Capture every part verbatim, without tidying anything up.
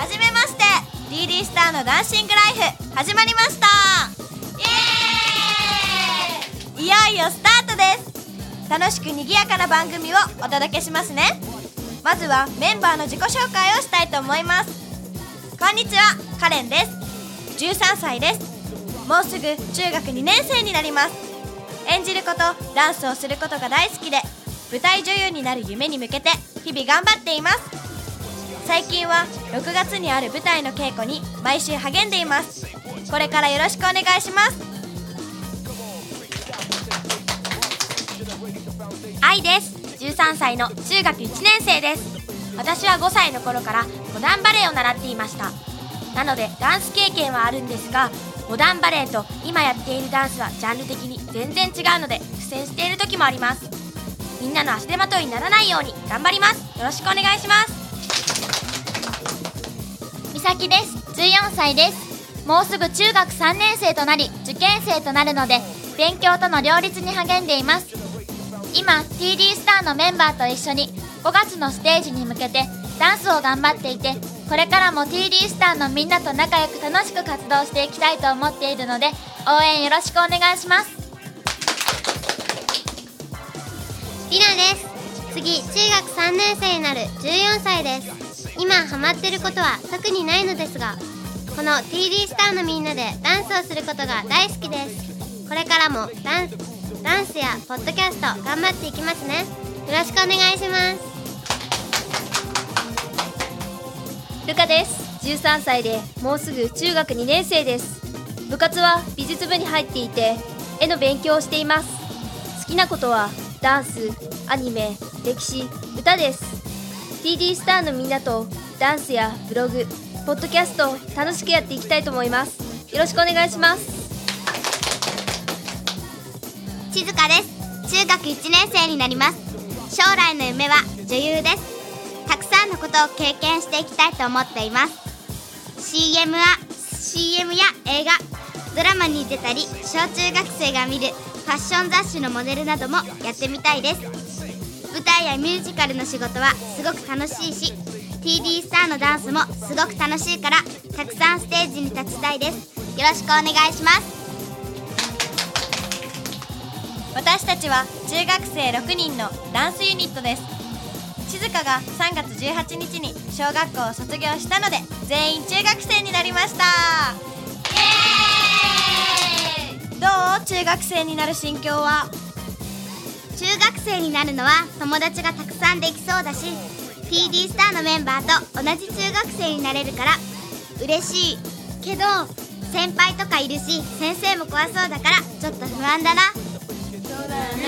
はじめまして、 ディーディー スターのダンシングライフ始まりました。イエーイ、いよいよスタートです。楽しくにぎやかな番組をお届けしますね。まずはメンバーの自己紹介をしたいと思います。こんにちは、カレンです。じゅうさんさいです。もうすぐ中学にねんせいになります。演じること、ダンスをすることが大好きで、舞台女優になる夢に向けて日々頑張っています。最近はろくがつにある舞台の稽古に毎週励んでいます。これからよろしくお願いします。愛です。じゅうさんさいの中学いちねんせいです。私はごさいの頃からモダンバレエを習っていました。なのでダンス経験はあるんですが、モダンバレエと今やっているダンスはジャンル的に全然違うので苦戦している時もあります。みんなの足手まといにならないように頑張ります。よろしくお願いします。みさきです。じゅうよんさいです。もうすぐ中学さんねんせいとなり受験生となるので、勉強との両立に励んでいます。今 ティーディー スターのメンバーと一緒にごがつのステージに向けてダンスを頑張っていて、これからも ティーディー スターのみんなと仲良く楽しく活動していきたいと思っているので、応援よろしくお願いします。りなです。次、中学さんねんせいになるじゅうよんさいです。今ハマってることは特にないのですが、この ティーディー スターのみんなでダンスをすることが大好きです。これからもダンス、ダンスやポッドキャスト頑張っていきますね。よろしくお願いします。ルカです。じゅうさんさいでもうすぐ中学にねんせいです。部活は美術部に入っていて、絵の勉強をしています。好きなことはダンス、アニメ、歴史、歌です。 ティーディー スターのみんなとダンスやブログ、ポッドキャストを楽しくやっていきたいと思います。よろしくお願いします。静香です。中学いちねんせいになります。将来の夢は女優です。たくさんのことを経験していきたいと思っています。 シーエム は シーエム や映画、ドラマに出たり、小中学生が見るファッション雑誌のモデルなどもやってみたいです。舞台やミュージカルの仕事はすごく楽しいし、 ティーディー スターのダンスもすごく楽しいから、たくさんステージに立ちたいです。よろしくお願いします。私たちは中学生ろくにんのダンスユニットです。静香がさんがつじゅうはちにちに小学校を卒業したので、全員中学生になりました。どう？中学生になる心境は？中学生になるのは友達がたくさんできそうだし、 ティーディー スターのメンバーと同じ中学生になれるから嬉しいけど、先輩とかいるし先生も怖そうだからちょっと不安だな。そうだよね。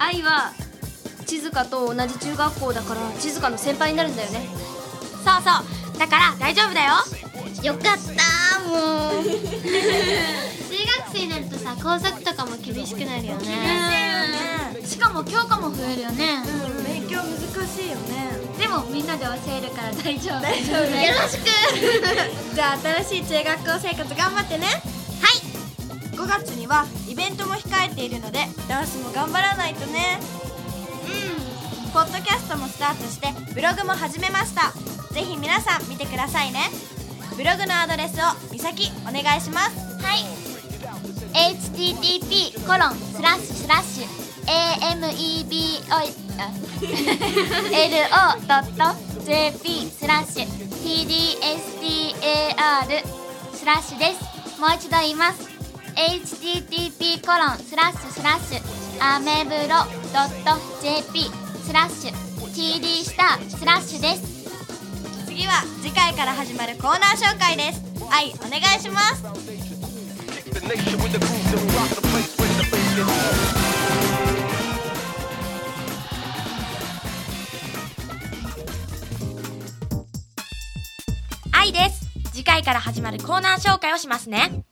愛、愛は静香と同じ中学校だから静香の先輩になるんだよね。そうそう、だから大丈夫だよ。よかったー、もう中学生になるとさ、校則とかも厳しくなるよね。厳しいよね。しかも教科も増えるよね。うん、勉強難しいよね。でもみんなで教えるから大丈夫。大丈夫だよ。よろしく。じゃあ新しい中学校生活頑張ってね。はい。ごがつにはイベントも控えているので、ダンスも頑張らないとね。うん、ポッドキャストもスタートして、ブログも始めました。ぜひ皆さん見てくださいね。ブログのアドレスをみさきお願いします。はい。 エイチティーティーピー コロン スラッシュ スラッシュ エーエムイービーオー エルオー ドット ジェーピー スラッシュ ティーディーエスティーエーアール スラッシュ です。もう一度言います。 エイチティーティーピー コロン スラッシュ スラッシュ アメブロ ドット ジェーピー スラッシュ ティーディー スター スラッシュ です。次は次回から始まるコーナー紹介です。はい、お願いします。愛です。次回から始まるコーナー紹介をしますね。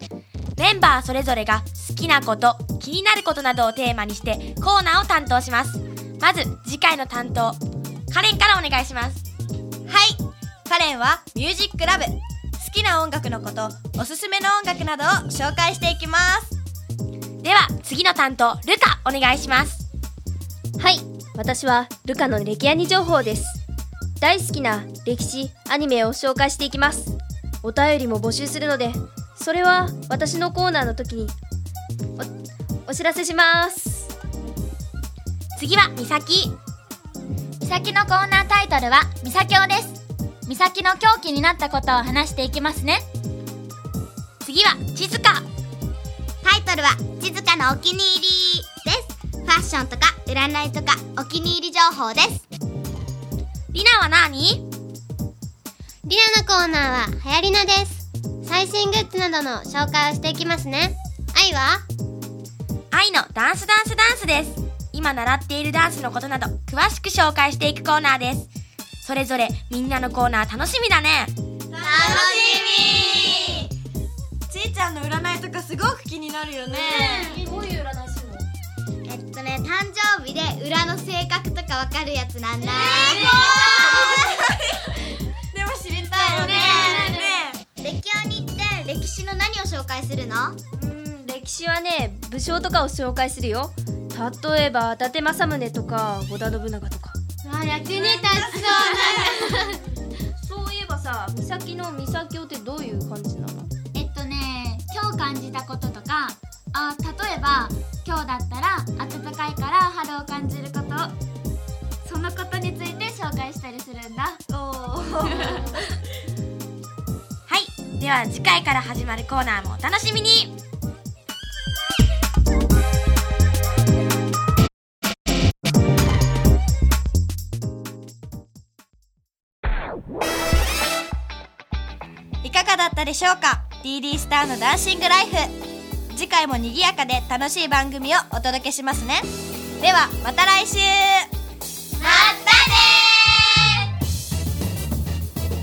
メンバーそれぞれが好きなこと、気になることなどをテーマにしてコーナーを担当します。まず次回の担当、カレンからお願いします。はい。カレンはミュージックラブ、好きな音楽のこと、おすすめの音楽などを紹介していきます。では次の担当、ルカお願いします。はい、私はルカの歴アニ情報です。大好きな歴史、アニメを紹介していきます。お便りも募集するので、それは私のコーナーの時に お, お知らせします。次はみさき。みさきのコーナータイトルはみさきょうです。みさきの狂気になったことを話していきますね。次はちづか。タイトルはちづかのお気に入りです。ファッションとか占いとかお気に入り情報です。リナは何？リナのコーナーははやりなです。最新グッズなどの紹介をしていきますね。愛は愛のダンスダンスダンスです。今習っているダンスのことなど詳しく紹介していくコーナーです。それぞれみんなのコーナー楽しみだね。楽しみ。ちーちゃんの占いとかすごく気になるよね。どういう占いするの？えっとね、誕生日で裏の性格とかわかるやつなんだ。でも知りたいよね。歴アニって歴史の何を紹介するの？うん、歴史はね、武将とかを紹介するよ。例えば伊達政宗とか織田信長とか。あ、役に立ちそうね。そういえばさ、みさきのみさきょうってどういう感じなの？えっとね、今日感じたこととか、あ、例えば今日だったら暖かいから春を感じること、そのことについて紹介したりするんだ。おー。はい、では次回から始まるコーナーもお楽しみに。いかがだったでしょうか。 ディーディー スターのダンシングライフ、次回も賑やかで楽しい番組をお届けしますね。ではまた来週。またね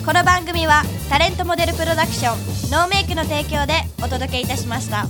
ー。この番組はタレントモデルプロダクションノーメイクの提供でお届けいたしました。